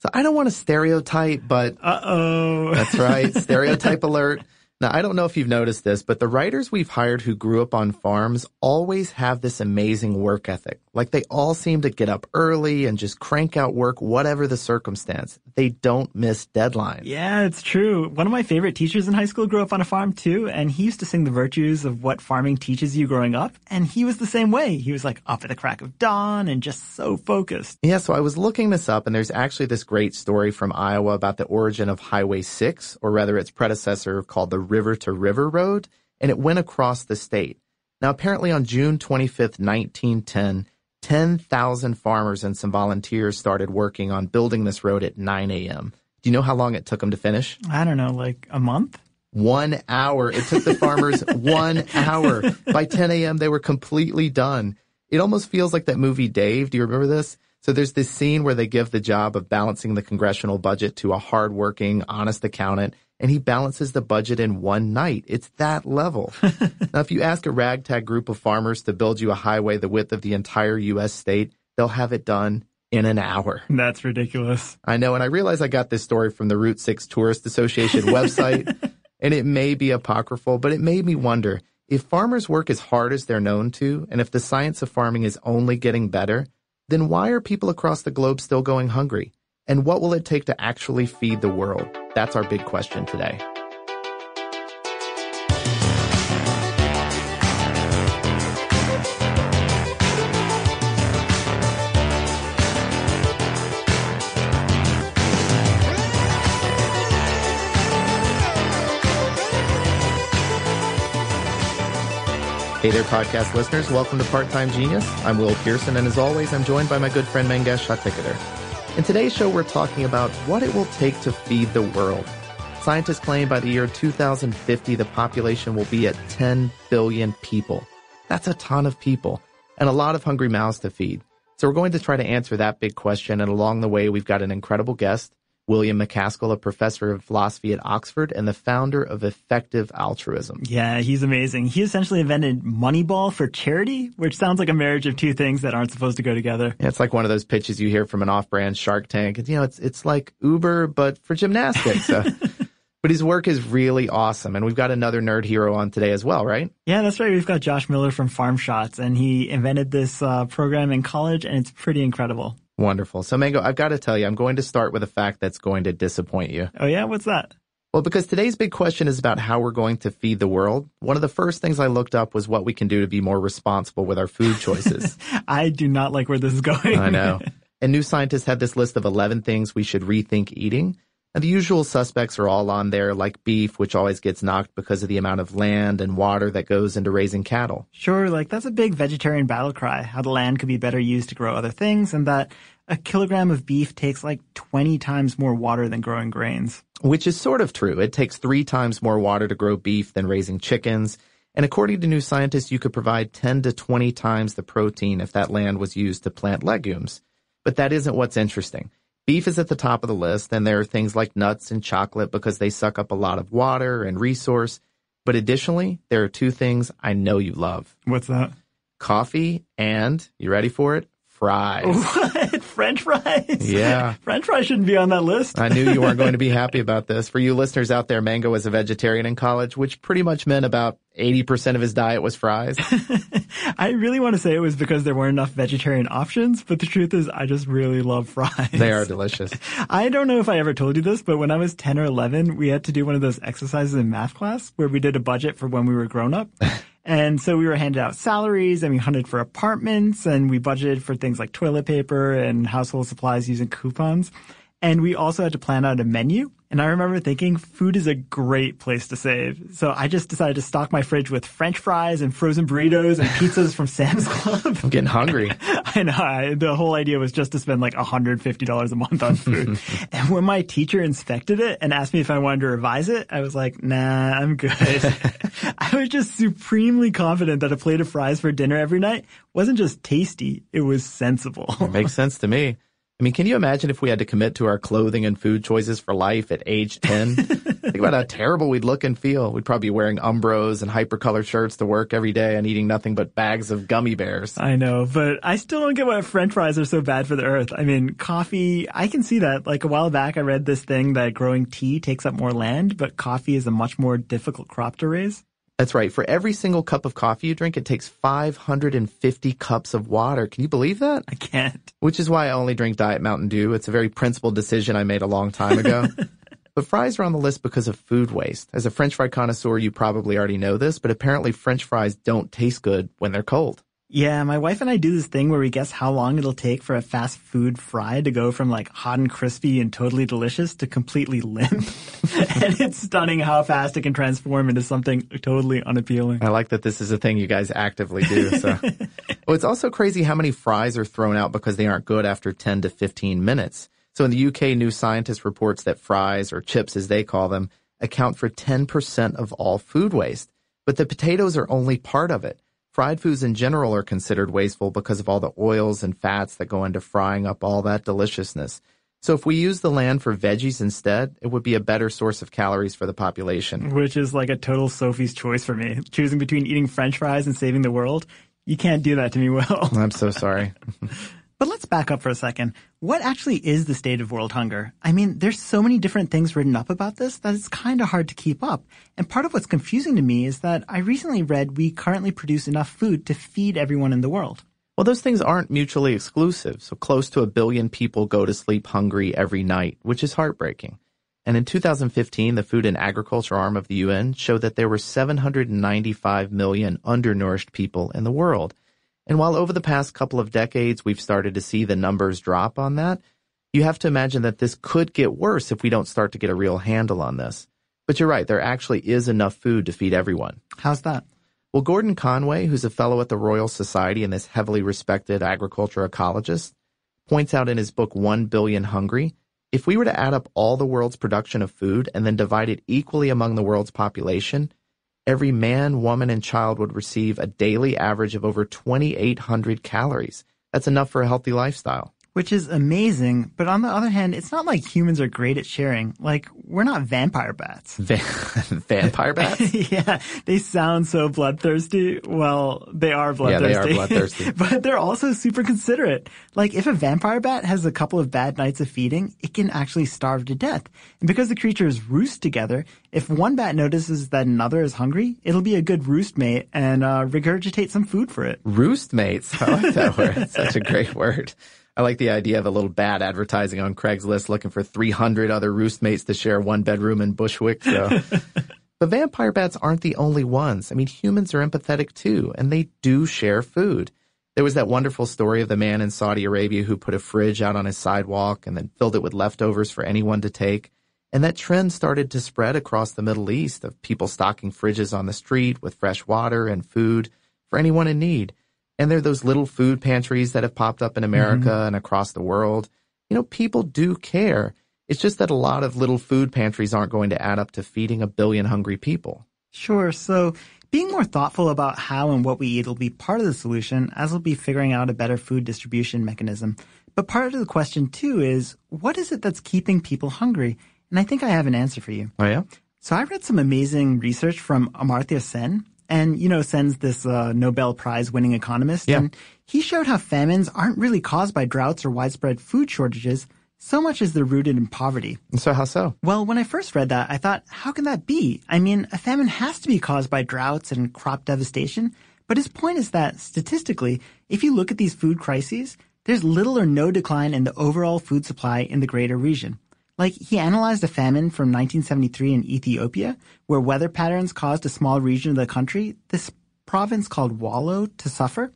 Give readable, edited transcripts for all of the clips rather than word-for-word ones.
So I don't want to stereotype, but... Uh-oh. That's right. Stereotype alert. Now, I don't know if you've noticed this, but the writers we've hired who grew up on farms always have this amazing work ethic. Like, they all seem to get up early and just crank out work, whatever the circumstance. They don't miss deadlines. Yeah, it's true. One of my favorite teachers in high school grew up on a farm, too, and he used to sing the virtues of what farming teaches you growing up, and he was the same way. He was, like, up at the crack of dawn and just so focused. Yeah, so I was looking this up, and there's actually this great story from Iowa about the origin of Highway 6, or rather its predecessor called the River to River Road, and it went across the state. Now, apparently on June 25th, 1910, 10,000 farmers and some volunteers started working on building this road at 9 a.m. Do you know how long it took them to finish? I don't know, like a month? 1 hour. It took the farmers 1 hour. By 10 a.m., they were completely done. It almost feels like that movie Dave. Do you remember this? So there's this scene where they give the job of balancing the congressional budget to a hardworking, honest accountant, and he balances the budget in one night. It's that level. Now, if you ask a ragtag group of farmers to build you a highway the width of the entire U.S. state, they'll have it done in an hour. That's ridiculous. I know, and I realize I got this story from the Route 6 Tourist Association website, and it may be apocryphal, but it made me wonder, if farmers work as hard as they're known to, and if the science of farming is only getting better, then why are people across the globe still going hungry? And what will it take to actually feed the world? That's our big question today. Hey there, podcast listeners. Welcome to Part-Time Genius. I'm Will Pearson, and as always, I'm joined by my good friend Mangesh Shatikader. In today's show, we're talking about what it will take to feed the world. Scientists claim by the year 2050, the population will be at 10 billion people. That's a ton of people and a lot of hungry mouths to feed. So we're going to try to answer that big question. And along the way, we've got an incredible guest, William MacAskill, a professor of philosophy at Oxford and the founder of Effective Altruism. Yeah, he's amazing. He essentially invented Moneyball for charity, which sounds like a marriage of two things that aren't supposed to go together. Yeah, it's like one of those pitches you hear from an off-brand Shark Tank. You know, it's like Uber, but for gymnastics. But his work is really awesome. And we've got another nerd hero on today as well, right? Yeah, that's right. We've got Josh Miller from Farm Shots, and he invented this program in college, and it's pretty incredible. Wonderful. So, Mango, I've got to tell you, I'm going to start with a fact that's going to disappoint you. Oh, yeah? What's that? Well, because today's big question is about how we're going to feed the world, one of the first things I looked up was what we can do to be more responsible with our food choices. I do not like where this is going. I know. And New Scientist had this list of 11 things we should rethink eating. And the usual suspects are all on there, like beef, which always gets knocked because of the amount of land and water that goes into raising cattle. Sure, like that's a big vegetarian battle cry, how the land could be better used to grow other things, and that a kilogram of beef takes like 20 times more water than growing grains. Which is sort of true. It takes 3 times more water to grow beef than raising chickens. And according to New Scientist, you could provide 10 to 20 times the protein if that land was used to plant legumes. But that isn't what's interesting. Beef is at the top of the list, and there are things like nuts and chocolate because they suck up a lot of water and resource. But additionally, there are 2 things I know you love. What's that? Coffee and, you ready for it, fries. What? French fries? Yeah. French fries shouldn't be on that list. I knew you weren't going to be happy about this. For you listeners out there, Mango was a vegetarian in college, which pretty much meant about 80% of his diet was fries. I really want to say it was because there weren't enough vegetarian options, but the truth is I just really love fries. They are delicious. I don't know if I ever told you this, but when I was 10 or 11, we had to do one of those exercises in math class where we did a budget for when we were grown up. And so we were handed out salaries, and we hunted for apartments, and we budgeted for things like toilet paper and household supplies using coupons. And we also had to plan out a menu. And I remember thinking food is a great place to save. So I just decided to stock my fridge with French fries and frozen burritos and pizzas from Sam's Club. I'm getting hungry. I know. The whole idea was just to spend like $150 a month on food. And when my teacher inspected it and asked me if I wanted to revise it, I was like, nah, I'm good. I was just supremely confident that a plate of fries for dinner every night wasn't just tasty. It was sensible. It makes sense to me. I mean, can you imagine if we had to commit to our clothing and food choices for life at age 10? Think about how terrible we'd look and feel. We'd probably be wearing Umbros and hypercolor shirts to work every day and eating nothing but bags of gummy bears. I know, but I still don't get why French fries are so bad for the earth. I mean, coffee, I can see that. Like a while back, I read this thing that growing tea takes up more land, but coffee is a much more difficult crop to raise. That's right. For every single cup of coffee you drink, it takes 550 cups of water. Can you believe that? I can't. Which is why I only drink Diet Mountain Dew. It's a very principled decision I made a long time ago. But fries are on the list because of food waste. As a French fry connoisseur, you probably already know this, but apparently French fries don't taste good when they're cold. Yeah, my wife and I do this thing where we guess how long it'll take for a fast food fry to go from like hot and crispy and totally delicious to completely limp. And it's stunning how fast it can transform into something totally unappealing. I like that this is a thing you guys actively do. So, well, it's also crazy how many fries are thrown out because they aren't good after 10 to 15 minutes. So in the UK, New Scientist reports that fries, or chips as they call them, account for 10% of all food waste. But the potatoes are only part of it. Fried foods in general are considered wasteful because of all the oils and fats that go into frying up all that deliciousness. So if we use the land for veggies instead, it would be a better source of calories for the population. Which is like a total Sophie's choice for me. Choosing between eating French fries and saving the world, you can't do that to me, Will. I'm so sorry. But let's back up for a second. What actually is the state of world hunger? I mean, there's so many different things written up about this that it's kind of hard to keep up. And part of what's confusing to me is that I recently read we currently produce enough food to feed everyone in the world. Well, those things aren't mutually exclusive. So close to 1 billion people go to sleep hungry every night, which is heartbreaking. And in 2015, the Food and Agriculture arm of the UN showed that there were 795 million undernourished people in the world. And while over the past couple of decades we've started to see the numbers drop on that, you have to imagine that this could get worse if we don't start to get a real handle on this. But you're right, there actually is enough food to feed everyone. How's that? Well, Gordon Conway, who's a fellow at the Royal Society and this heavily respected agriculture ecologist, points out in his book 1 Billion Hungry, if we were to add up all the world's production of food and then divide it equally among the world's population, every man, woman, and child would receive a daily average of over 2,800 calories. That's enough for a healthy lifestyle. Which is amazing, but on the other hand, it's not like humans are great at sharing. Like, we're not vampire bats. Vampire bats? Yeah, they sound so bloodthirsty. Well, they are bloodthirsty. Yeah, they are bloodthirsty. But they're also super considerate. Like, if a vampire bat has a couple of bad nights of feeding, it can actually starve to death. And because the creatures roost together, if one bat notices that another is hungry, it'll be a good roost mate and regurgitate some food for it. Roost mates? I like that word. It's such a great word. I like the idea of a little bat advertising on Craigslist looking for 300 other roostmates to share one bedroom in Bushwick. So. But vampire bats aren't the only ones. I mean, humans are empathetic too, and they do share food. There was that wonderful story of the man in Saudi Arabia who put a fridge out on his sidewalk and then filled it with leftovers for anyone to take. And that trend started to spread across the Middle East of people stocking fridges on the street with fresh water and food for anyone in need. And there are those little food pantries that have popped up in America and across the world. You know, people do care. It's just that a lot of little food pantries aren't going to add up to feeding a billion hungry people. Sure. So being more thoughtful about how and what we eat will be part of the solution, as will be figuring out a better food distribution mechanism. But part of the question, too, is what is it that's keeping people hungry? And I think I have an answer for you. Oh, yeah? So I read some amazing research from Amartya Sen. And, you know, Sen's this Nobel Prize-winning economist. Yeah. And he showed how famines aren't really caused by droughts or widespread food shortages so much as they're rooted in poverty. So how so? Well, when I first read that, I thought, how can that be? I mean, a famine has to be caused by droughts and crop devastation. But his point is that, statistically, if you look at these food crises, there's little or no decline in the overall food supply in the greater region. Like, he analyzed a famine from 1973 in Ethiopia, where weather patterns caused a small region of the country, this province called Wallo, to suffer.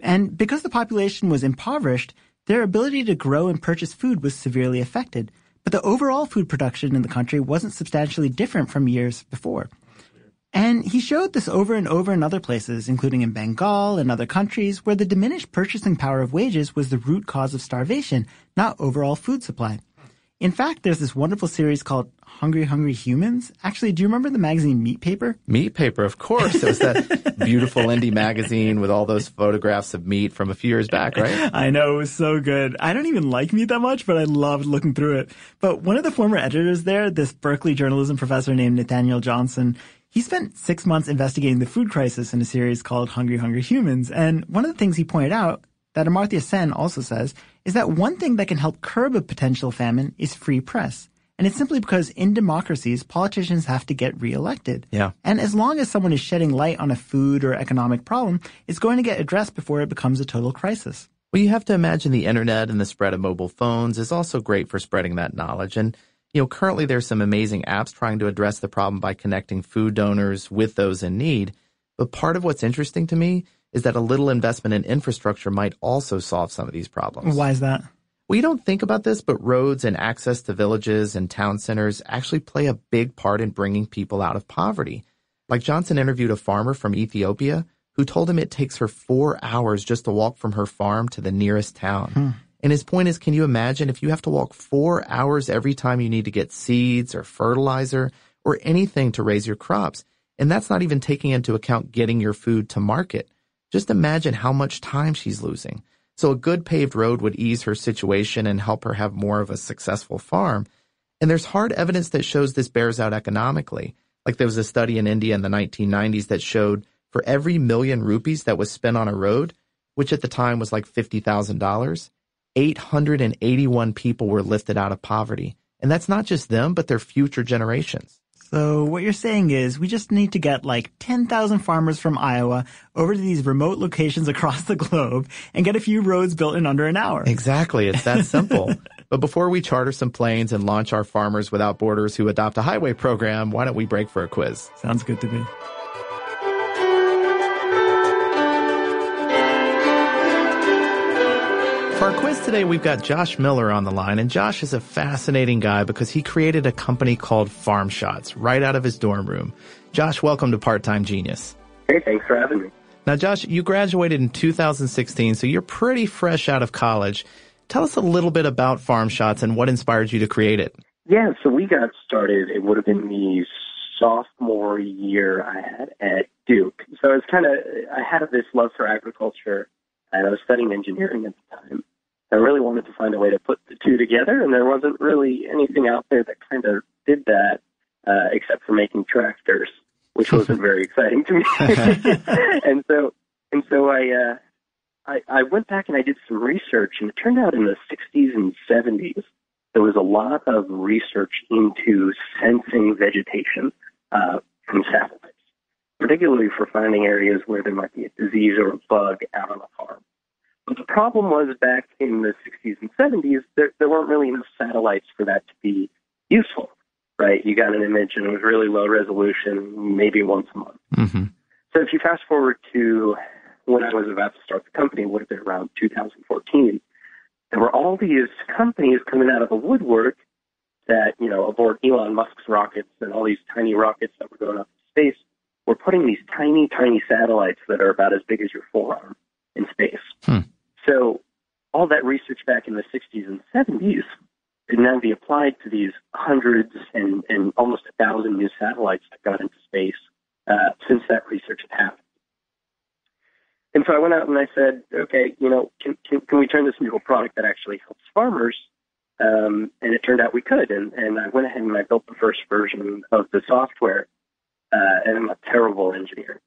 And because the population was impoverished, their ability to grow and purchase food was severely affected. But the overall food production in the country wasn't substantially different from years before. And he showed this over and over in other places, including in Bengal and other countries, where the diminished purchasing power of wages was the root cause of starvation, not overall food supply. In fact, there's this wonderful series called Hungry Hungry Humans. Actually, do you remember the magazine Meat Paper? Meat Paper, of course. It was that beautiful indie magazine with all those photographs of meat from a few years back, right? I know. It was so good. I don't even like meat that much, but I loved looking through it. But one of the former editors there, this Berkeley journalism professor named Nathaniel Johnson, he spent 6 months investigating the food crisis in a series called Hungry Hungry Humans. And one of the things he pointed out that Amartya Sen also says is that one thing that can help curb a potential famine is free press. And it's simply because in democracies, politicians have to get reelected. Yeah. And as long as someone is shedding light on a food or economic problem, it's going to get addressed before it becomes a total crisis. Well, you have to imagine the internet and the spread of mobile phones is also great for spreading that knowledge. And, you know, currently there's some amazing apps trying to address the problem by connecting food donors with those in need. But part of what's interesting to me is that a little investment in infrastructure might also solve some of these problems. Why is that? Well, you don't think about this, but roads and access to villages and town centers actually play a big part in bringing people out of poverty. Like, Johnson interviewed a farmer from Ethiopia who told him it takes her 4 hours just to walk from her farm to the nearest town. And his point is, can you imagine if you have to walk 4 hours every time you need to get seeds or fertilizer or anything to raise your crops? And that's not even taking into account getting your food to market. Just imagine how much time she's losing. So a good paved road would ease her situation and help her have more of a successful farm. And there's hard evidence that shows this bears out economically. Like, there was a study in India in the 1990s that showed for every $1,000,000 rupees that was spent on a road, which at the time was like $50,000, 881 people were lifted out of poverty. And that's not just them, but their future generations. So what you're saying is we just need to get like 10,000 farmers from Iowa over to these remote locations across the globe and get a few roads built in under an hour. Exactly. It's that simple. But before we charter some planes and launch our Farmers Without Borders Who Adopt a Highway program, why don't we break for a quiz? Sounds good to me. For our quiz today, we've got Josh Miller on the line, and Josh is a fascinating guy because he created a company called Farm Shots right out of his dorm room. Josh, welcome to Part-Time Genius. Hey, thanks for having me. Now, Josh, you graduated in 2016, so you're pretty fresh out of college. Tell us a little bit about Farm Shots and what inspired you to create it. Yeah, so we got started, it would have been the sophomore year I had at Duke. So I was I had this love for agriculture, and I was studying engineering at the time. I really wanted to find a way to put the two together, and there wasn't really anything out there that kind of did that, except for making tractors, which wasn't very exciting to me. And so I went back and I did some research, and it turned out in the 60s and 70s, there was a lot of research into sensing vegetation from satellites, particularly for finding areas where there might be a disease or a bug out on a farm. The problem was back in the 60s and 70s, there weren't really enough satellites for that to be useful, right? You got an image and it was really low resolution, maybe once a month. Mm-hmm. So if you fast forward to when I was about to start the company, would have been around 2014, there were all these companies coming out of the woodwork that, you know, aboard Elon Musk's rockets and all these tiny rockets that were going up in space, were putting these tiny, tiny satellites that are about as big as your forearm in space. Hmm. So all that research back in the 60s and 70s could now be applied to these hundreds and almost 1,000 new satellites that got into space since that research had happened. And so I went out and I said, okay, you know, can we turn this into a product that actually helps farmers? And it turned out we could. And I went ahead and I built the first version of the software. And I'm a terrible engineer.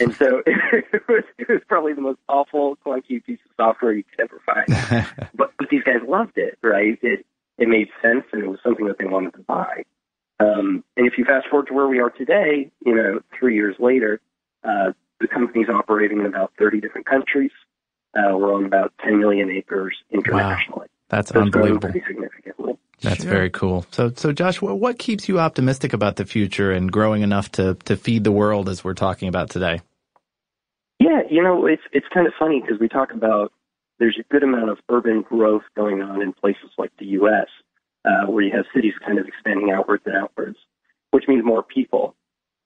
And so it was probably the most awful, clunky piece of software you could ever find. But these guys loved it, right? It made sense, and it was something that they wanted to buy. And if you fast forward to where we are today, you know, 3 years later, the company's operating in about 30 different countries. We're on about 10 million acres internationally. Wow. That's so unbelievable. Pretty significantly. That's sure. Very cool. So Josh, what keeps you optimistic about the future and growing enough to feed the world as we're talking about today? Yeah, you know, it's kind of funny because we talk about there's a good amount of urban growth going on in places like the U.S., where you have cities kind of expanding outwards and outwards, which means more people.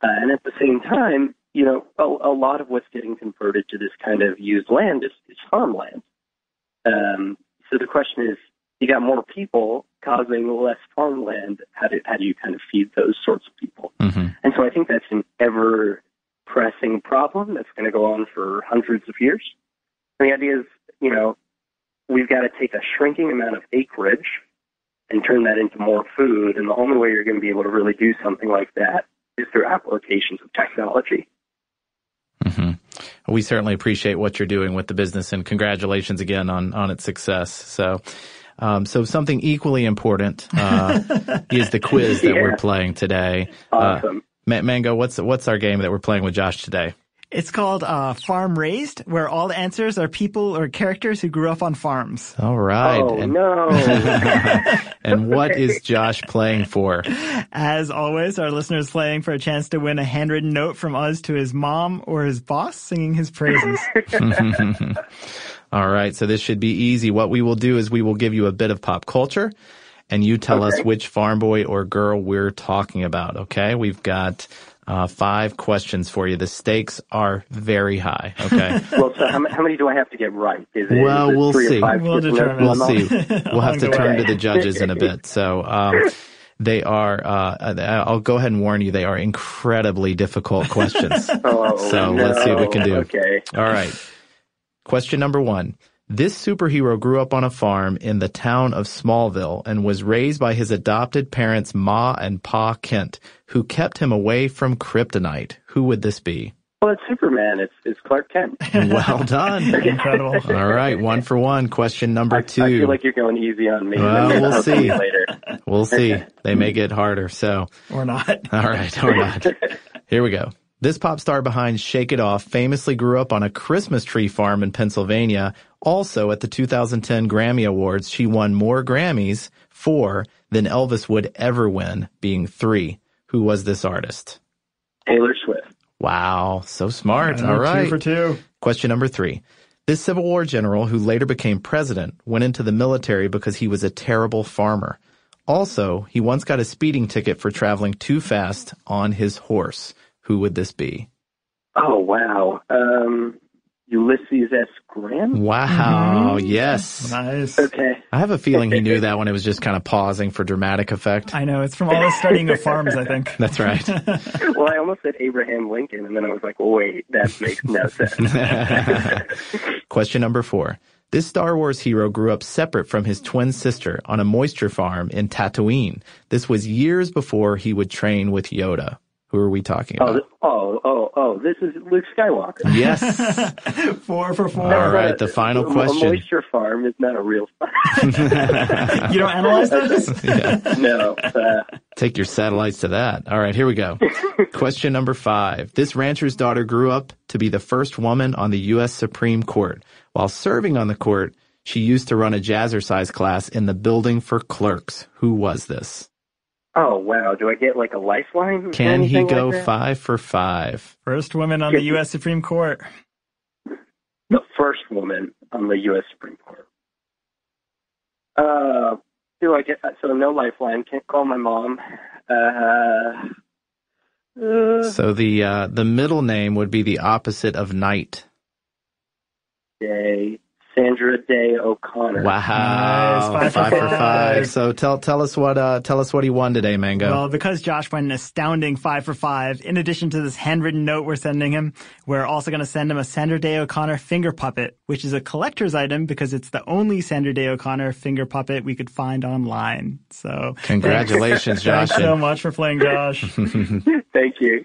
And at the same time, you know, a lot of what's getting converted to this kind of used land is farmland. So the question is, you got more people causing less farmland. How do you kind of feed those sorts of people? Mm-hmm. And so I think that's an ever-pressing problem that's going to go on for hundreds of years. And the idea is, you know, we've got to take a shrinking amount of acreage and turn that into more food. And the only way you're going to be able to really do something like that is through applications of technology. Mm-hmm. We certainly appreciate what you're doing with the business, and congratulations again on its success. So something equally important is the quiz that we're playing today. Awesome. Mango, what's our game that we're playing with Josh today? It's called Farm Raised, where all the answers are people or characters who grew up on farms. All right. Oh, no. And what is Josh playing for? As always, our listener is playing for a chance to win a handwritten note from us to his mom or his boss singing his praises. All right. So this should be easy. What we will do is we will give you a bit of pop culture, and you tell us which farm boy or girl we're talking about. Okay? We've got... 5 questions for you. The stakes are very high. Okay. Well, so how many do I have to get right? Is it we'll see. We'll see. We'll have to turn to the judges in a bit. So, they are, I'll go ahead and warn you, they are incredibly difficult questions. Let's see what we can do. Okay. All right. Question number 1. This superhero grew up on a farm in the town of Smallville and was raised by his adopted parents Ma and Pa Kent, who kept him away from kryptonite. Who would this be? Well, it's Superman. It's Clark Kent. Well done. Incredible. All right, 1 for 1. Question number 2. I feel like you're going easy on me. Well, we'll see. Later. We'll see. They make it harder. So or not. All right, or not. Here we go. This pop star behind Shake It Off famously grew up on a Christmas tree farm in Pennsylvania. Also, at the 2010 Grammy Awards, she won more Grammys, 4, than Elvis would ever win, being 3. Who was this artist? Taylor Swift. Wow, so smart. All right. 2 for 2. Question number 3. This Civil War general, who later became president, went into the military because he was a terrible farmer. Also, he once got a speeding ticket for traveling too fast on his horse. Who would this be? Oh, wow. Ulysses S. Grant? Wow, mm-hmm. Yes. Nice. Okay. I have a feeling he knew that when it was just kind of pausing for dramatic effect. I know. It's from all the studying of farms, I think. That's right. Well, I almost said Abraham Lincoln, and then I was like, wait, that makes no sense. Question number 4. This Star Wars hero grew up separate from his twin sister on a moisture farm in Tatooine. This was years before he would train with Yoda. Who are we talking about? This is Luke Skywalker. Yes. 4 for 4. All right, the final question. A moisture farm is not a real farm. You don't analyze that? Yeah. No. Take your satellites to that. All right, here we go. Question number 5. This rancher's daughter grew up to be the first woman on the U.S. Supreme Court. While serving on the court, she used to run a jazzercise class in the building for clerks. Who was this? Oh, wow. Do I get like a lifeline? Can he go like 5 for 5? First woman on the U.S. Supreme Court. The first woman on the U.S. Supreme Court. Do I get, so no lifeline. Can't call my mom. So the middle name would be the opposite of Knight. Day. Sandra Day O'Connor. Wow, nice. 5 for 5. So tell us what he won today, Mango. Well, because Josh went an astounding 5 for 5. In addition to this handwritten note we're sending him, we're also going to send him a Sandra Day O'Connor finger puppet, which is a collector's item because it's the only Sandra Day O'Connor finger puppet we could find online. So congratulations, Josh! Thanks so much for playing, Josh. Thank you.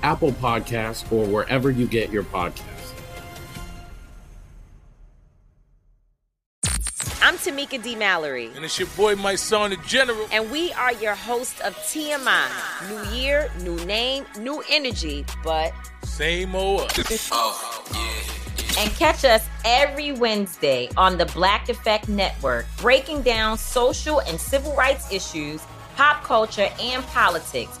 Apple Podcasts, or wherever you get your podcasts. I'm Tamika D. Mallory. And it's your boy, my son, the General. And we are your hosts of TMI. New year, new name, new energy, but same old us. Oh, yeah. And catch us every Wednesday on the Black Effect Network, breaking down social and civil rights issues, pop culture, and politics,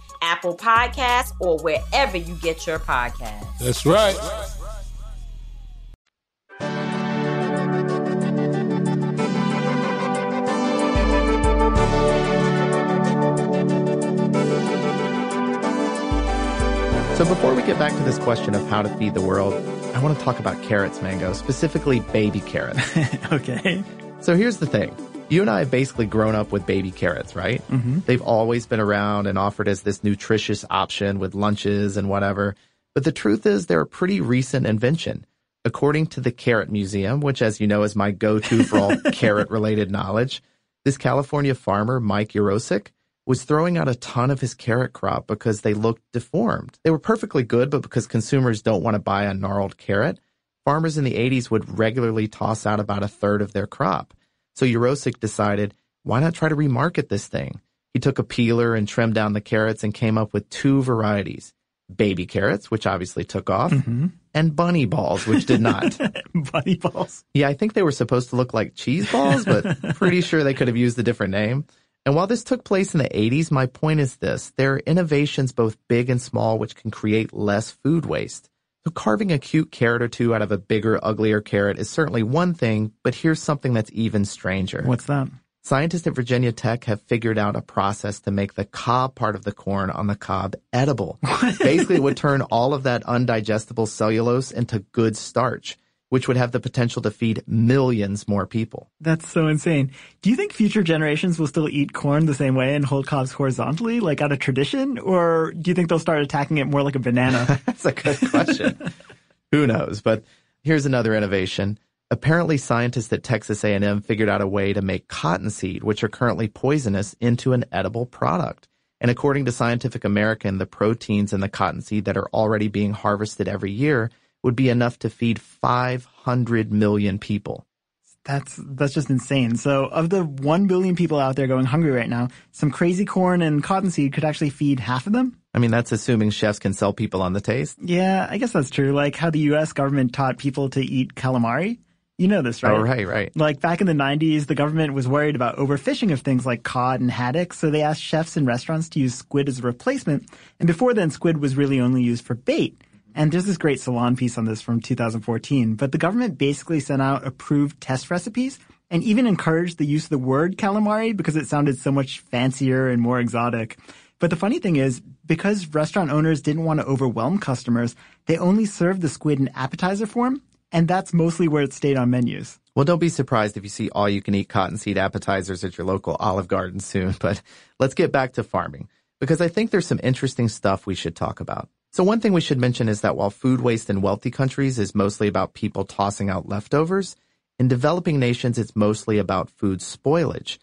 Apple Podcasts, or wherever you get your podcasts. That's right. So before we get back to this question of how to feed the world, I want to talk about carrots, Mango, specifically baby carrots. Okay. So here's the thing. You and I have basically grown up with baby carrots, right? Mm-hmm. They've always been around and offered as this nutritious option with lunches and whatever. But the truth is they're a pretty recent invention. According to the Carrot Museum, which, as you know, is my go-to for all carrot-related knowledge, this California farmer, Mike Urosic, was throwing out a ton of his carrot crop because they looked deformed. They were perfectly good, but because consumers don't want to buy a gnarled carrot, farmers in the 80s would regularly toss out about a third of their crop. So Urosic decided, why not try to remarket this thing? He took a peeler and trimmed down the carrots and came up with 2 varieties. Baby carrots, which obviously took off, mm-hmm. and bunny balls, which did not. Bunny balls? Yeah, I think they were supposed to look like cheese balls, but pretty sure they could have used a different name. And while this took place in the 80s, my point is this. There are innovations both big and small which can create less food waste. So carving a cute carrot or two out of a bigger, uglier carrot is certainly one thing, but here's something that's even stranger. What's that? Scientists at Virginia Tech have figured out a process to make the cob part of the corn on the cob edible. Basically, it would turn all of that undigestible cellulose into good starch, which would have the potential to feed millions more people. That's so insane. Do you think future generations will still eat corn the same way and hold cobs horizontally, like out of tradition? Or do you think they'll start attacking it more like a banana? That's a good question. Who knows? But here's another innovation. Apparently, scientists at Texas A&M figured out a way to make cottonseed, which are currently poisonous, into an edible product. And according to Scientific American, the proteins in the cottonseed that are already being harvested every year would be enough to feed 500 million people. That's just insane. So of the 1 billion people out there going hungry right now, some crazy corn and cottonseed could actually feed half of them? I mean, that's assuming chefs can sell people on the taste. Yeah, I guess that's true. Like how the U.S. government taught people to eat calamari. You know this, right? Oh, right. Like back in the 90s, the government was worried about overfishing of things like cod and haddock, so they asked chefs and restaurants to use squid as a replacement. And before then, squid was really only used for bait. And there's this great Salon piece on this from 2014. But the government basically sent out approved test recipes and even encouraged the use of the word calamari because it sounded so much fancier and more exotic. But the funny thing is, because restaurant owners didn't want to overwhelm customers, they only served the squid in appetizer form. And that's mostly where it stayed on menus. Well, don't be surprised if you see all-you-can-eat cottonseed appetizers at your local Olive Garden soon. But let's get back to farming, because I think there's some interesting stuff we should talk about. So one thing we should mention is that while food waste in wealthy countries is mostly about people tossing out leftovers, in developing nations it's mostly about food spoilage.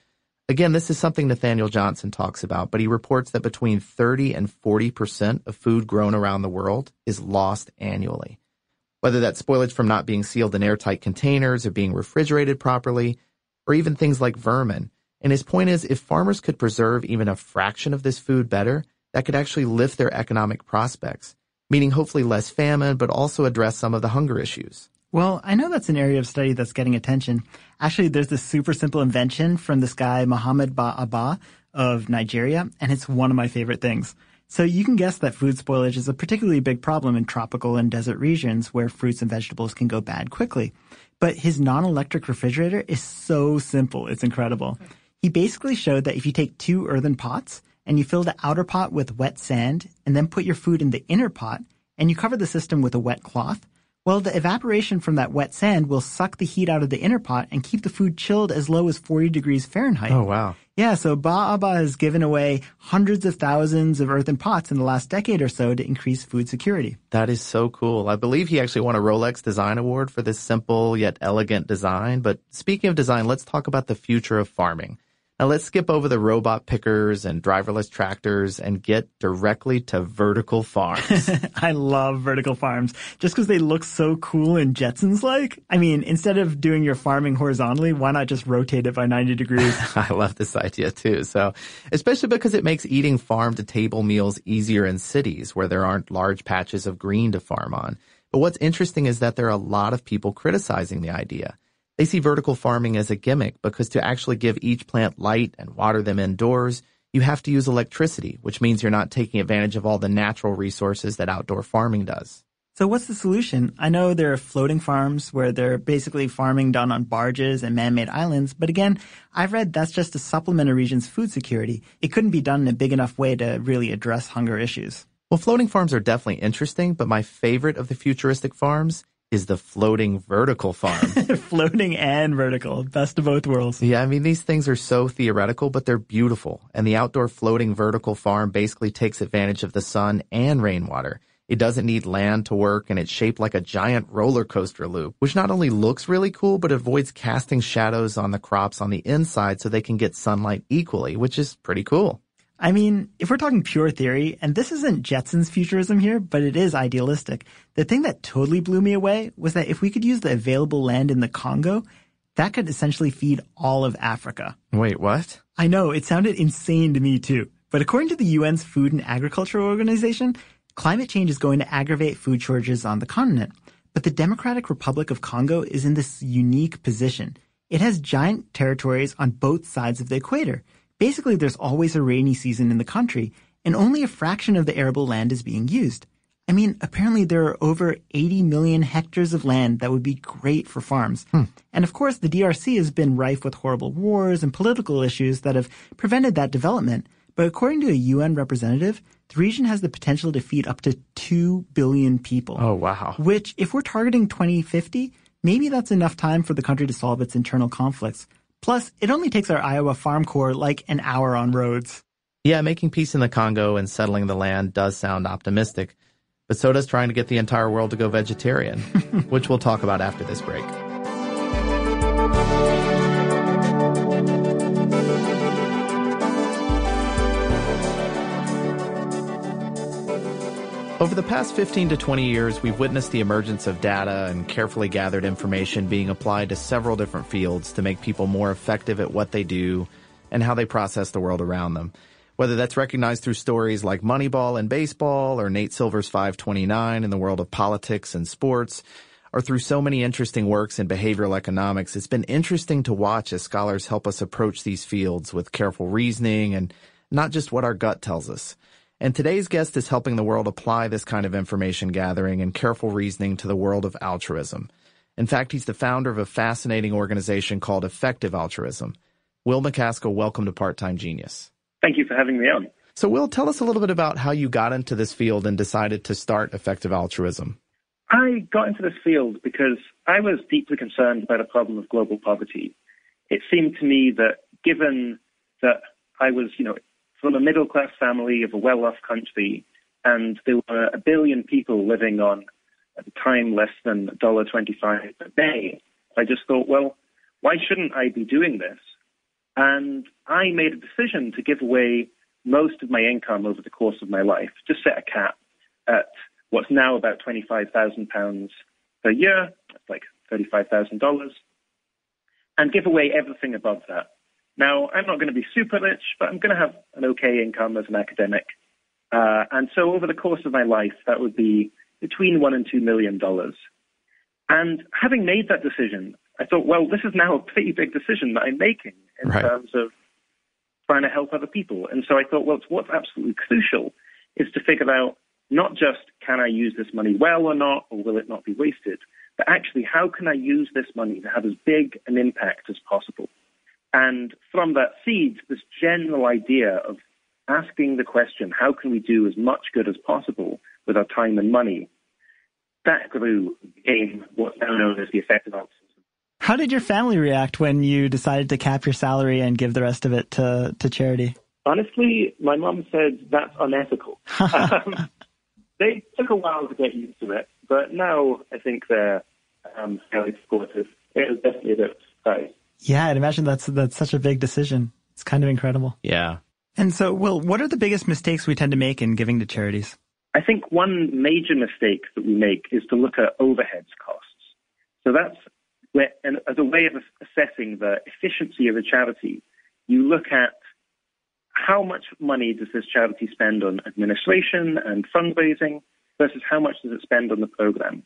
Again, this is something Nathaniel Johnson talks about, but he reports that between 30 and 40% of food grown around the world is lost annually. Whether that's spoilage from not being sealed in airtight containers or being refrigerated properly, or even things like vermin. And his point is, if farmers could preserve even a fraction of this food better, that could actually lift their economic prospects, meaning hopefully less famine, but also address some of the hunger issues. Well, I know that's an area of study that's getting attention. Actually, there's this super simple invention from this guy, Mohammed Bah Abba of Nigeria, and it's one of my favorite things. So you can guess that food spoilage is a particularly big problem in tropical and desert regions where fruits and vegetables can go bad quickly. But his non-electric refrigerator is so simple, it's incredible. He basically showed that if you take two earthen pots and you fill the outer pot with wet sand and then put your food in the inner pot and you cover the system with a wet cloth, well, the evaporation from that wet sand will suck the heat out of the inner pot and keep the food chilled as low as 40 degrees Fahrenheit. Oh, wow. Yeah, so Bah Abba has given away hundreds of thousands of earthen pots in the last decade or so to increase food security. That is so cool. I believe he actually won a Rolex Design Award for this simple yet elegant design. But speaking of design, let's talk about the future of farming. Now let's skip over the robot pickers and driverless tractors and get directly to vertical farms. I love vertical farms just because they look so cool and Jetsons-like. I mean, instead of doing your farming horizontally, why not just rotate it by 90 degrees? I love this idea too. So, especially because it makes eating farm-to-table meals easier in cities where there aren't large patches of green to farm on. But what's interesting is that there are a lot of people criticizing the idea. They see vertical farming as a gimmick because to actually give each plant light and water them indoors, you have to use electricity, which means you're not taking advantage of all the natural resources that outdoor farming does. So what's the solution? I know there are floating farms where they're basically farming done on barges and man-made islands. But again, I've read that's just to supplement a region's food security. It couldn't be done in a big enough way to really address hunger issues. Well, floating farms are definitely interesting, but my favorite of the futuristic farms is the floating vertical farm. Floating and vertical. Best of both worlds. Yeah, I mean, these things are so theoretical, but they're beautiful. And the outdoor floating vertical farm basically takes advantage of the sun and rainwater. It doesn't need land to work, and it's shaped like a giant roller coaster loop, which not only looks really cool, but avoids casting shadows on the crops on the inside so they can get sunlight equally, which is pretty cool. I mean, if we're talking pure theory, and this isn't Jetson's futurism here, but it is idealistic, the thing that totally blew me away was that if we could use the available land in the Congo, that could essentially feed all of Africa. Wait, what? I know, it sounded insane to me too. But according to the UN's Food and Agriculture Organization, climate change is going to aggravate food shortages on the continent. But the Democratic Republic of Congo is in this unique position. It has giant territories on both sides of the equator. Basically, there's always a rainy season in the country, and only a fraction of the arable land is being used. I mean, apparently there are over 80 million hectares of land that would be great for farms. And of course, the DRC has been rife with horrible wars and political issues that have prevented that development. But according to a UN representative, the region has the potential to feed up to 2 billion people. Oh, wow. Which, if we're targeting 2050, maybe that's enough time for the country to solve its internal conflicts. Plus, it only takes our Iowa Farm Corps like an hour on roads. Yeah, making peace in the Congo and settling the land does sound optimistic. But so does trying to get the entire world to go vegetarian, which we'll talk about after this break. Over the past 15 to 20 years, we've witnessed the emergence of data and carefully gathered information being applied to several different fields to make people more effective at what they do and how they process the world around them. Whether that's recognized through stories like Moneyball in baseball or Nate Silver's 529 in the world of politics and sports, or through so many interesting works in behavioral economics, it's been interesting to watch as scholars help us approach these fields with careful reasoning and not just what our gut tells us. And today's guest is helping the world apply this kind of information gathering and careful reasoning to the world of altruism. In fact, he's the founder of a fascinating organization called Effective Altruism. Will MacAskill, welcome to Part-Time Genius. Thank you for having me on. So, Will, tell us a little bit about how you got into this field and decided to start Effective Altruism. I got into this field because I was deeply concerned about the problem of global poverty. It seemed to me that given that I was, from a middle-class family of a well-off country, and there were 1 billion people living on, at the time, less than $1.25 a day. I just thought, well, why shouldn't I be doing this? And I made a decision to give away most of my income over the course of my life, just set a cap at what's now about £25,000 per year, that's like $35,000, and give away everything above that. Now, I'm not going to be super rich, but I'm going to have an okay income as an academic. And so over the course of my life, that would be between $1 and $2 million. And having made that decision, I thought, well, this is now a pretty big decision that I'm making in terms of trying to help other people. And so I thought, well, what's absolutely crucial is to figure out not just can I use this money well or not, or will it not be wasted, but actually how can I use this money to have as big an impact as possible? And from that seeds, this general idea of asking the question, how can we do as much good as possible with our time and money, that grew in what's now known as the Effective Altruism. How did your family react when you decided to cap your salary and give the rest of it to charity? Honestly, my mom said that's unethical. They took a while to get used to it, but now I think they're fairly supportive. It was definitely a bit surprised. Yeah, I'd imagine that's such a big decision. It's kind of incredible. Yeah. And so, Will, what are the biggest mistakes we tend to make in giving to charities? I think one major mistake that we make is to look at overheads costs. So that's where, and as a way of assessing the efficiency of a charity, you look at how much money does this charity spend on administration and fundraising versus how much does it spend on the program.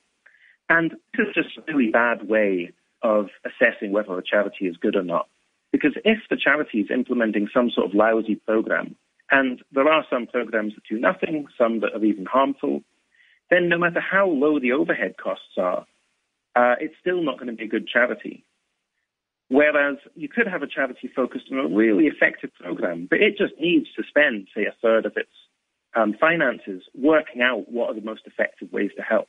And this is just a really bad way of assessing whether a charity is good or not. Because if the charity is implementing some sort of lousy program, and there are some programs that do nothing, some that are even harmful, then no matter how low the overhead costs are, it's still not going to be a good charity. Whereas you could have a charity focused on a really effective program, but it just needs to spend, say, a third of its finances working out what are the most effective ways to help.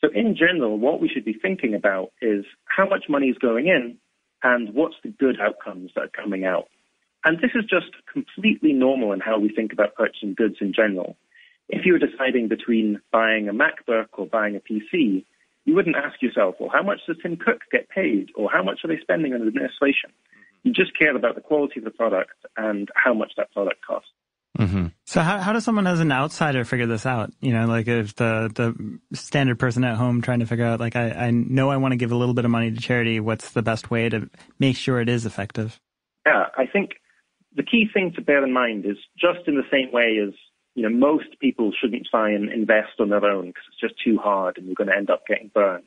So in general, what we should be thinking about is how much money is going in and what's the good outcomes that are coming out. And this is just completely normal in how we think about purchasing goods in general. If you were deciding between buying a MacBook or buying a PC, you wouldn't ask yourself, well, how much does Tim Cook get paid or how much are they spending on administration? You just care about the quality of the product and how much that product costs. Mm-hmm. So how does someone as an outsider figure this out? Like if the standard person at home trying to figure out, like, I know I want to give a little bit of money to charity, what's the best way to make sure it is effective? Yeah, I think the key thing to bear in mind is just in the same way as, most people shouldn't try and invest on their own because it's just too hard and you're going to end up getting burned.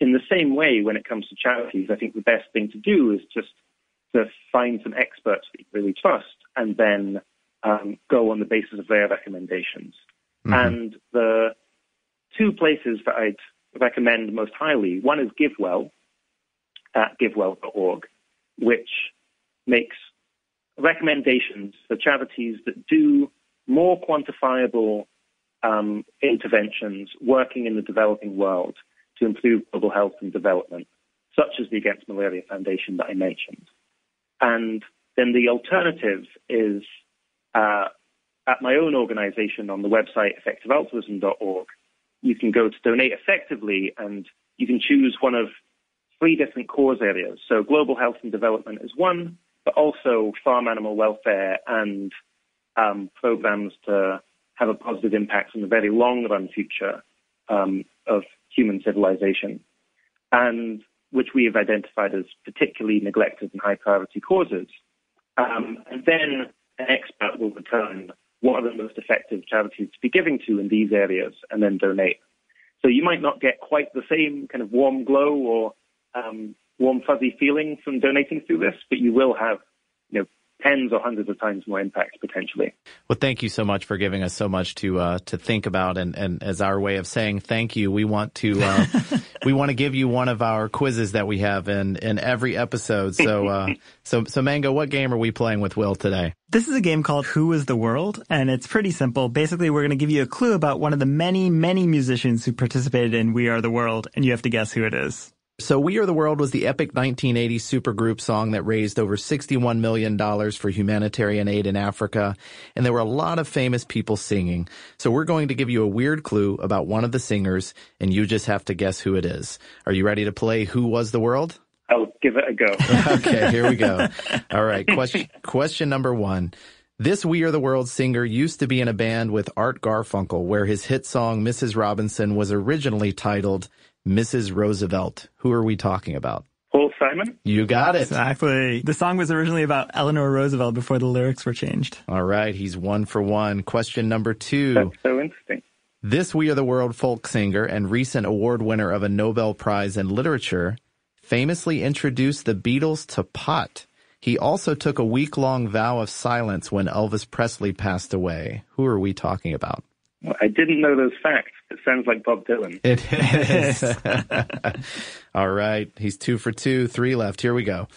In the same way, when it comes to charities, I think the best thing to do is just to find some experts that you really trust and then go on the basis of their recommendations. Mm-hmm. And the two places that I'd recommend most highly. One is GiveWell at givewell.org, which makes recommendations for charities that do more quantifiable interventions working in the developing world to improve global health and development, such as the Against Malaria Foundation that I mentioned. And then the alternative is at my own organization on the website effectivealtruism.org. You can go to donate effectively, and you can choose one of three different cause areas. So global health and development is one, but also farm animal welfare and programs to have a positive impact on the very long-run future of human civilization, and which we have identified as particularly neglected and high-priority causes. And then an expert will return what are the most effective charities to be giving to in these areas, and then donate. So you might not get quite the same kind of warm glow or warm fuzzy feeling from donating through this, but you will have, you know, tens or hundreds of times more impact potentially. Well, thank you so much for giving us so much to think about, and as our way of saying thank you, we want to we want to give you one of our quizzes that we have in every episode. So so Mango, what game are we playing with Will today? This is a game called Who is the World, and it's pretty simple. Basically, we're going to give you a clue about one of the many, many musicians who participated in We Are the World, and you have to guess who it is. So We Are the World was the epic 1980 supergroup song that raised over $61 million for humanitarian aid in Africa, and there were a lot of famous people singing. So we're going to give you a weird clue about one of the singers, and you just have to guess who it is. Are you ready to play Who Was the World? I'll give it a go. Okay, here we go. All right, question number one. This We Are the World singer used to be in a band with Art Garfunkel, where his hit song Mrs. Robinson was originally titled Mrs. Roosevelt. Who are we talking about? Paul Simon. You got it. Exactly. The song was originally about Eleanor Roosevelt before the lyrics were changed. All right. He's one for one. Question number two. That's so interesting. This We Are the World folk singer and recent award winner of a Nobel Prize in Literature famously introduced the Beatles to pot. He also took a week-long vow of silence when Elvis Presley passed away. Who are we talking about? I didn't know those facts. It sounds like Bob Dylan. It is. All right. He's 2 for 2, 3 left. Here we go.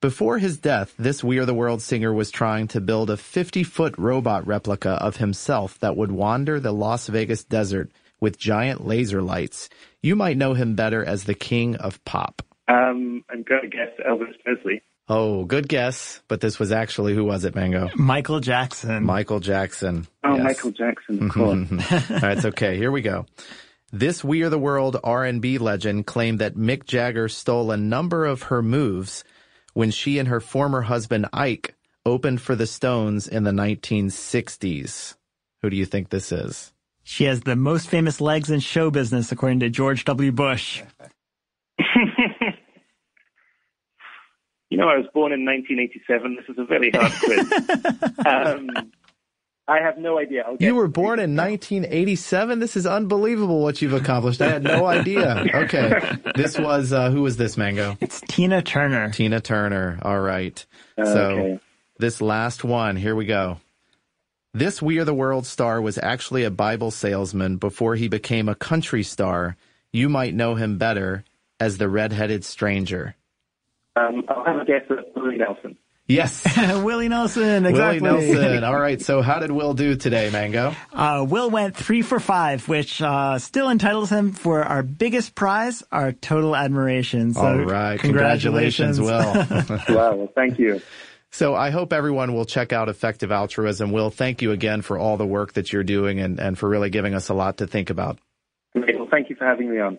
Before his death, this We Are the World singer was trying to build a 50-foot robot replica of himself that would wander the Las Vegas desert with giant laser lights. You might know him better as the king of pop. I'm going to guess Elvis Presley. Oh, good guess, but this was actually, who was it, Mango? Michael Jackson. Michael Jackson. Oh, yes. Michael Jackson, of course. All right, it's okay. Here we go. This We Are the World R&B legend claimed that Mick Jagger stole a number of her moves when she and her former husband, Ike, opened for the Stones in the 1960s. Who do you think this is? She has the most famous legs in show business, according to George W. Bush. You know, I was born in 1987. This is a very hard quiz. I have no idea. You were born in 1987? This is unbelievable what you've accomplished. I had no idea. Okay. This was, who was this, Mango? It's Tina Turner. Tina Turner. All right. So this last one, here we go. This We Are the World star was actually a Bible salesman before he became a country star. You might know him better as the redheaded stranger. I'll have a guess at Willie Nelson. Yes. Willie Nelson, exactly. Willie Nelson. All right, so how did Will do today, Mango? Will went 3 for 5, which still entitles him for our biggest prize, our total admiration. So all right. Congratulations, Will. Wow, well, thank you. So I hope everyone will check out Effective Altruism. Will, thank you again for all the work that you're doing and for really giving us a lot to think about. Great. Well, thank you for having me on.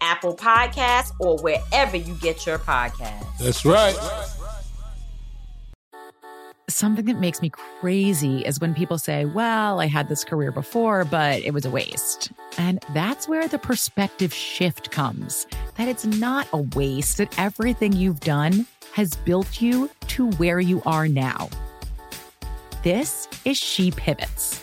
Apple Podcasts, or wherever you get your podcasts. That's right. Something that makes me crazy is when people say, well, I had this career before, but it was a waste. And that's where the perspective shift comes, that it's not a waste, that everything you've done has built you to where you are now. This is She Pivots,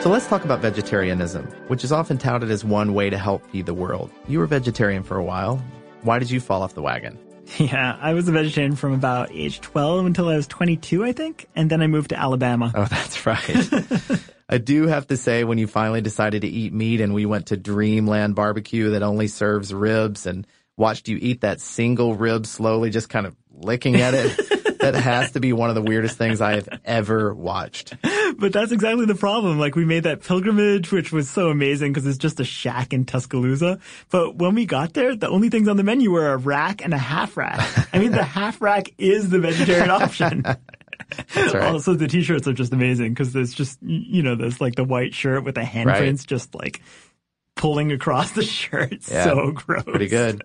So let's talk about vegetarianism, which is often touted as one way to help feed the world. You were vegetarian for a while. Why did you fall off the wagon? Yeah, I was a vegetarian from about age 12 until I was 22, I think. And then I moved to Alabama. Oh, that's right. I do have to say, when you finally decided to eat meat and we went to Dreamland Barbecue that only serves ribs and watched you eat that single rib slowly, just kind of licking at it. That has to be one of the weirdest things I have ever watched. But that's exactly the problem. Like, we made that pilgrimage, which was so amazing because it's just a shack in Tuscaloosa. But when we got there, the only things on the menu were a rack and a half rack. I mean, the half rack is the vegetarian option. That's right. Also, the T-shirts are just amazing because there's just, you know, there's like the white shirt with the handprints just like pulling across the shirt. Yeah, so gross. Pretty good.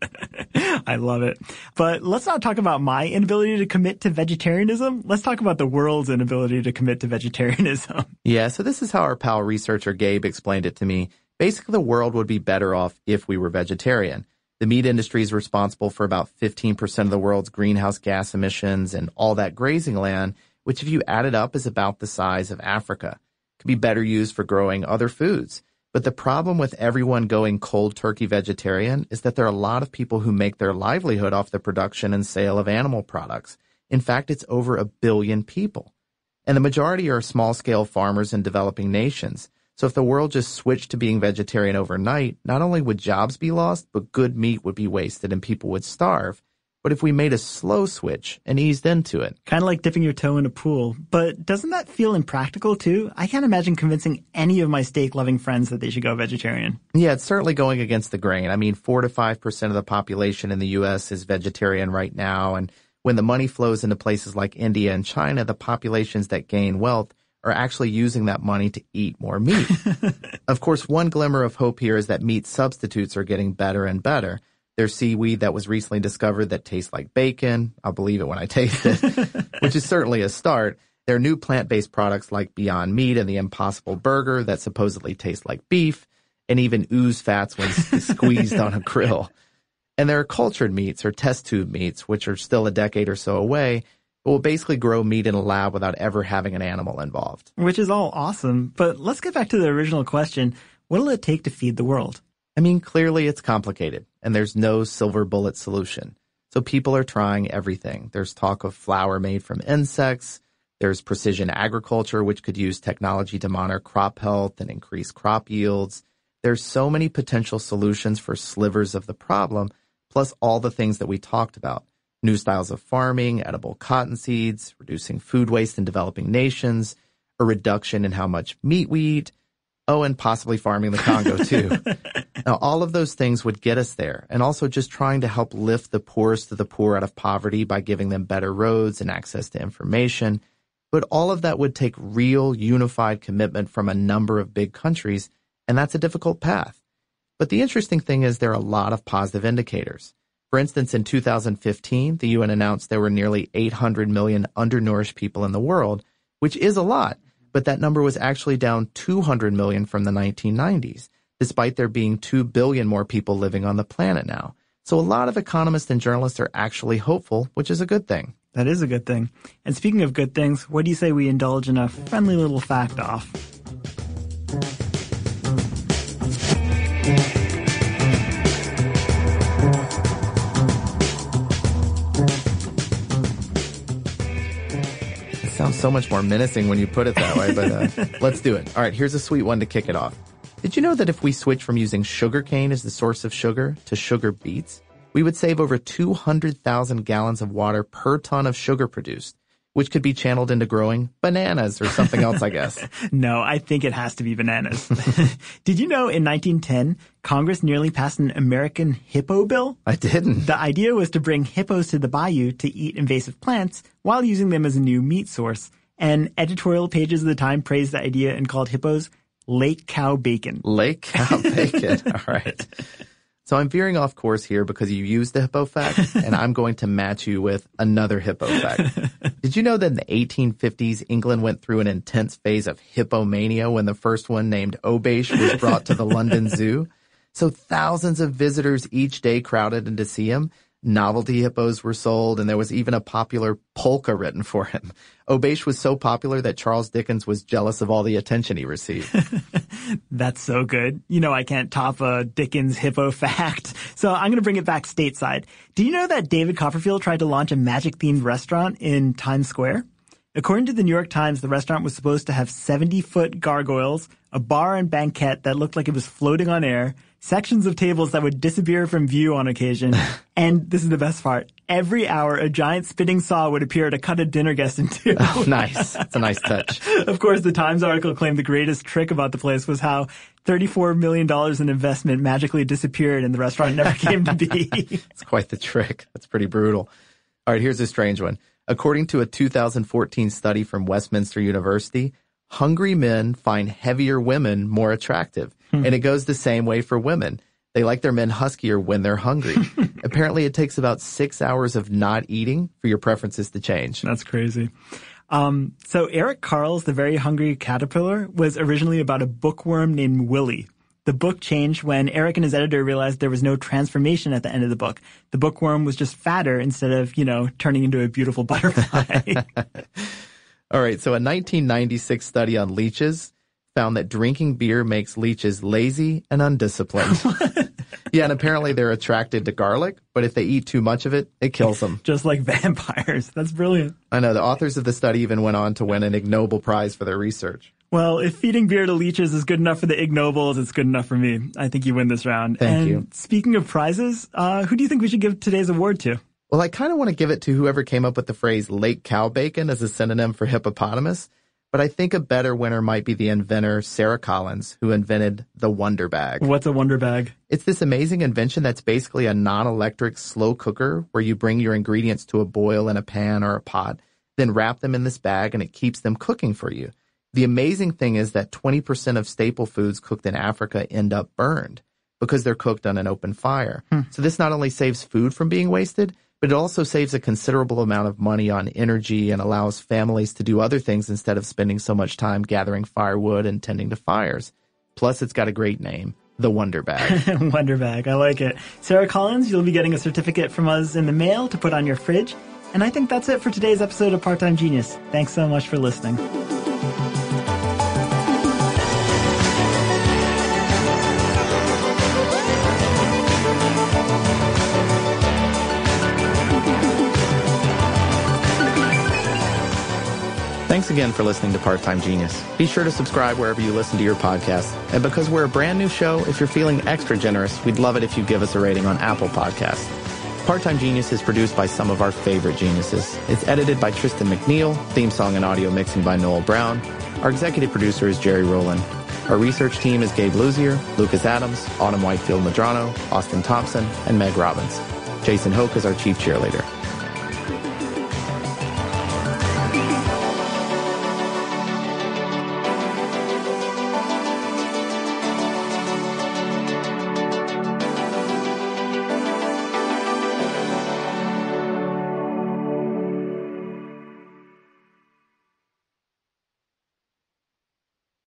I love it. But let's not talk about my inability to commit to vegetarianism. Let's talk about the world's inability to commit to vegetarianism. Yeah, so this is how our pal researcher Gabe explained it to me. Basically, the world would be better off if we were vegetarian. The meat industry is responsible for about 15% of the world's greenhouse gas emissions and all that grazing land, which if you add it up is about the size of Africa. It could be better used for growing other foods. But the problem with everyone going cold turkey vegetarian is that there are a lot of people who make their livelihood off the production and sale of animal products. In fact, it's over 1 billion people. And the majority are small-scale farmers in developing nations. So if the world just switched to being vegetarian overnight, not only would jobs be lost, but good meat would be wasted and people would starve. But if we made a slow switch and eased into it. Kind of like dipping your toe in a pool. But doesn't that feel impractical, too? I can't imagine convincing any of my steak-loving friends that they should go vegetarian. Yeah, it's certainly going against the grain. I mean, 4 to 5% of the population in the U.S. is vegetarian right now. And when the money flows into places like India and China, the populations that gain wealth are actually using that money to eat more meat. Of course, one glimmer of hope here is that meat substitutes are getting better and better. There's seaweed that was recently discovered that tastes like bacon. I'll believe it when I taste it, which is certainly a start. There are new plant-based products like Beyond Meat and the Impossible Burger that supposedly taste like beef and even ooze fats when squeezed on a grill. And there are cultured meats or test tube meats, which are still a decade or so away, but will basically grow meat in a lab without ever having an animal involved. Which is all awesome. But let's get back to the original question. What'll it take to feed the world? I mean, clearly it's complicated, and there's no silver bullet solution. So people are trying everything. There's talk of flour made from insects. There's precision agriculture, which could use technology to monitor crop health and increase crop yields. There's so many potential solutions for slivers of the problem, plus all the things that we talked about. New styles of farming, edible cotton seeds, reducing food waste in developing nations, a reduction in how much meat we eat, oh, and possibly farming the Congo too. Now, all of those things would get us there, and also just trying to help lift the poorest of the poor out of poverty by giving them better roads and access to information. But all of that would take real unified commitment from a number of big countries, and that's a difficult path. But the interesting thing is there are a lot of positive indicators. For instance, in 2015, the UN announced there were nearly 800 million undernourished people in the world, which is a lot, but that number was actually down 200 million from the 1990s, despite there being 2 billion more people living on the planet now. So a lot of economists and journalists are actually hopeful, which is a good thing. That is a good thing. And speaking of good things, what do you say we indulge in a friendly little fact off? It sounds so much more menacing when you put it that way, but let's do it. All right, here's a sweet one to kick it off. Did you know that if we switch from using sugarcane as the source of sugar to sugar beets, we would save over 200,000 gallons of water per ton of sugar produced, which could be channeled into growing bananas or something else, I guess. No, I think it has to be bananas. Did you know in 1910, Congress nearly passed an American hippo bill? I didn't. The idea was to bring hippos to the bayou to eat invasive plants while using them as a new meat source. And editorial pages of the time praised the idea and called hippos lake cow bacon. Lake cow bacon. All right. So I'm veering off course here because you used the hippo fact, and I'm going to match you with another hippo fact. Did you know that in the 1850s, England went through an intense phase of hippomania when the first one named Obeish was brought to the London Zoo? So thousands of visitors each day crowded in to see him. Novelty hippos were sold, and there was even a popular polka written for him. Obeish was so popular that Charles Dickens was jealous of all the attention he received. That's so good. You know I can't top a Dickens hippo fact. So I'm going to bring it back stateside. Do you know that David Copperfield tried to launch a magic-themed restaurant in Times Square? According to the New York Times, the restaurant was supposed to have 70-foot gargoyles, a bar and banquette that looked like it was floating on air, sections of tables that would disappear from view on occasion, and this is the best part, every hour a giant spinning saw would appear to cut a dinner guest in two. Oh, nice. That's a nice touch. Of course, the Times article claimed the greatest trick about the place was how $34 million in investment magically disappeared and the restaurant never came to be. It's quite the trick. That's pretty brutal. All right, here's a strange one. According to a 2014 study from Westminster University, hungry men find heavier women more attractive. And it goes the same way for women. They like their men huskier when they're hungry. Apparently, it takes about 6 hours of not eating for your preferences to change. That's crazy. So Eric Carle's The Very Hungry Caterpillar was originally about a bookworm named Willie. The book changed when Eric and his editor realized there was no transformation at the end of the book. The bookworm was just fatter instead of, you know, turning into a beautiful butterfly. All right, so a 1996 study on leeches found that drinking beer makes leeches lazy and undisciplined. Yeah, and apparently they're attracted to garlic, but if they eat too much of it, it kills them. Just like vampires. That's brilliant. I know. The authors of the study even went on to win an Ig Nobel Prize for their research. Well, if feeding beer to leeches is good enough for the Ig Nobels, it's good enough for me. I think you win this round. Thank you. Speaking of prizes, who do you think we should give today's award to? Well, I kind of want to give it to whoever came up with the phrase lake cow bacon as a synonym for hippopotamus. But I think a better winner might be the inventor, Sarah Collins, who invented the Wonder Bag. What's a Wonder Bag? It's this amazing invention that's basically a non-electric slow cooker where you bring your ingredients to a boil in a pan or a pot, then wrap them in this bag, and it keeps them cooking for you. The amazing thing is that 20% of staple foods cooked in Africa end up burned because they're cooked on an open fire. So this not only saves food from being wasted, but it also saves a considerable amount of money on energy and allows families to do other things instead of spending so much time gathering firewood and tending to fires. Plus, it's got a great name, the Wonder Bag. Wonder Bag. I like it. Sarah Collins, you'll be getting a certificate from us in the mail to put on your fridge. And I think that's it for today's episode of Part-Time Genius. Thanks so much for listening. Thanks again for listening to Part-Time Genius. Be sure to subscribe wherever you listen to your podcast. And because we're a brand new show, if you're feeling extra generous, we'd love it if you give us a rating on Apple Podcasts. Part-Time Genius is produced by some of our favorite geniuses. It's edited by Tristan McNeil, theme song and audio mixing by Noel Brown. Our executive producer is Jerry Rowland. Our research team is Gabe Luzier, Lucas Adams, Autumn Whitefield Medrano, Austin Thompson, and Meg Robbins. Jason Hoke is our chief cheerleader.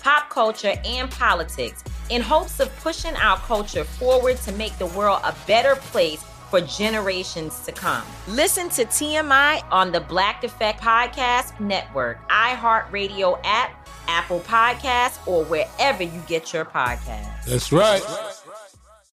pop culture, and politics in hopes of pushing our culture forward to make the world a better place for generations to come. Listen to TMI on the Black Effect Podcast Network, iHeartRadio app, Apple Podcasts, or wherever you get your podcasts. That's right.